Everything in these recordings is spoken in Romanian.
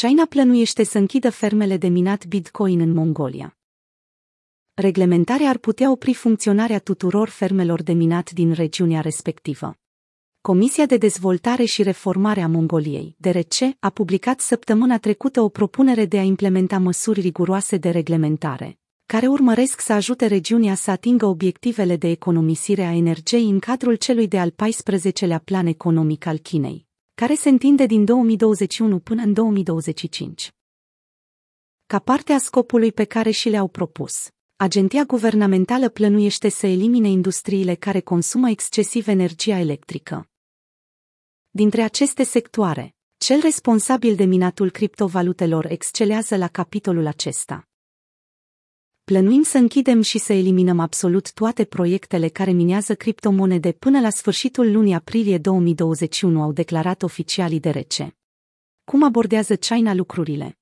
China plănuiește să închidă fermele de minat Bitcoin în Mongolia. Reglementarea ar putea opri funcționarea tuturor fermelor de minat din regiunea respectivă. Comisia de Dezvoltare și Reformare a Mongoliei, DRC, a publicat săptămâna trecută o propunere de a implementa măsuri riguroase de reglementare, care urmăresc să ajute regiunea să atingă obiectivele de economisire a energiei în cadrul celui de-al 14-lea plan economic al Chinei, care se întinde din 2021 până în 2025. Ca parte a scopului pe care și le-au propus, agenția guvernamentală plănuiește să elimine industriile care consumă excesiv energia electrică. Dintre aceste sectoare, cel responsabil de minatul criptovalutelor excelează la capitolul acesta. Plănuim să închidem și să eliminăm absolut toate proiectele care minează criptomonede până la sfârșitul lunii aprilie 2021, au declarat oficialii DRC. Cum abordează China lucrurile?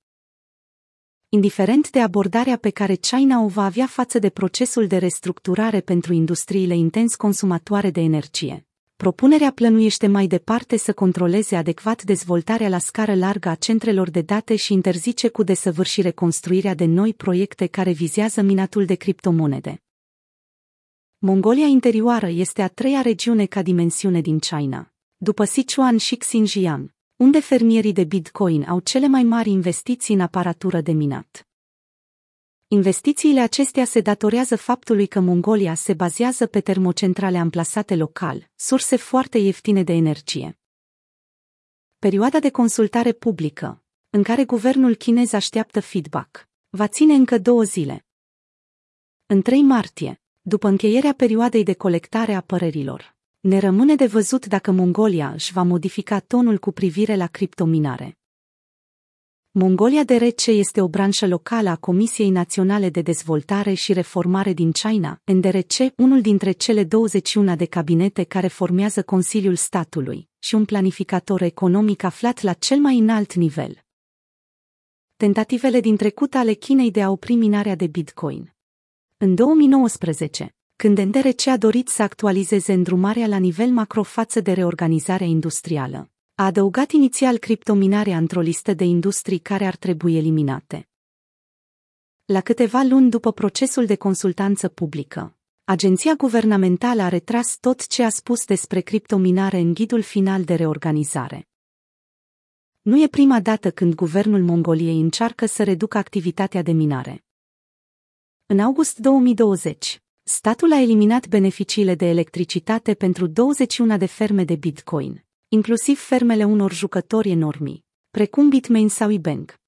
Indiferent de abordarea pe care China o va avea față de procesul de restructurare pentru industriile intens consumatoare de energie, propunerea plănuiește mai departe să controleze adecvat dezvoltarea la scară largă a centrelor de date și interzice cu desăvârșire construirea de noi proiecte care vizează minatul de criptomonede. Mongolia Interioară este a treia regiune ca dimensiune din China, după Sichuan și Xinjiang, unde fermierii de Bitcoin au cele mai mari investiții în aparatură de minat. Investițiile acestea se datorează faptului că Mongolia se bazează pe termocentrale amplasate local, surse foarte ieftine de energie. Perioada de consultare publică, în care guvernul chinez așteaptă feedback, va ține încă 2 zile. În 3 martie, după încheierea perioadei de colectare a părerilor, ne rămâne de văzut dacă Mongolia își va modifica tonul cu privire la criptominare. Mongolia DRC este o branșă locală a Comisiei Naționale de Dezvoltare și Reformare din China, NDRC, unul dintre cele 21 de cabinete care formează Consiliul Statului și un planificator economic aflat la cel mai înalt nivel. Tentativele din trecut ale Chinei de a opri minarea de Bitcoin. În 2019, când NDRC a dorit să actualizeze îndrumarea la nivel macro față de reorganizarea industrială, a adăugat inițial criptominarea într-o listă de industrii care ar trebui eliminate. La câteva luni după procesul de consultanță publică, agenția guvernamentală a retras tot ce a spus despre criptominare în ghidul final de reorganizare. Nu e prima dată când guvernul Mongoliei încearcă să reducă activitatea de minare. În august 2020, statul a eliminat beneficiile de electricitate pentru 21 de ferme de Bitcoin, inclusiv fermele unor jucători enormi, precum Bitmain sau iBank.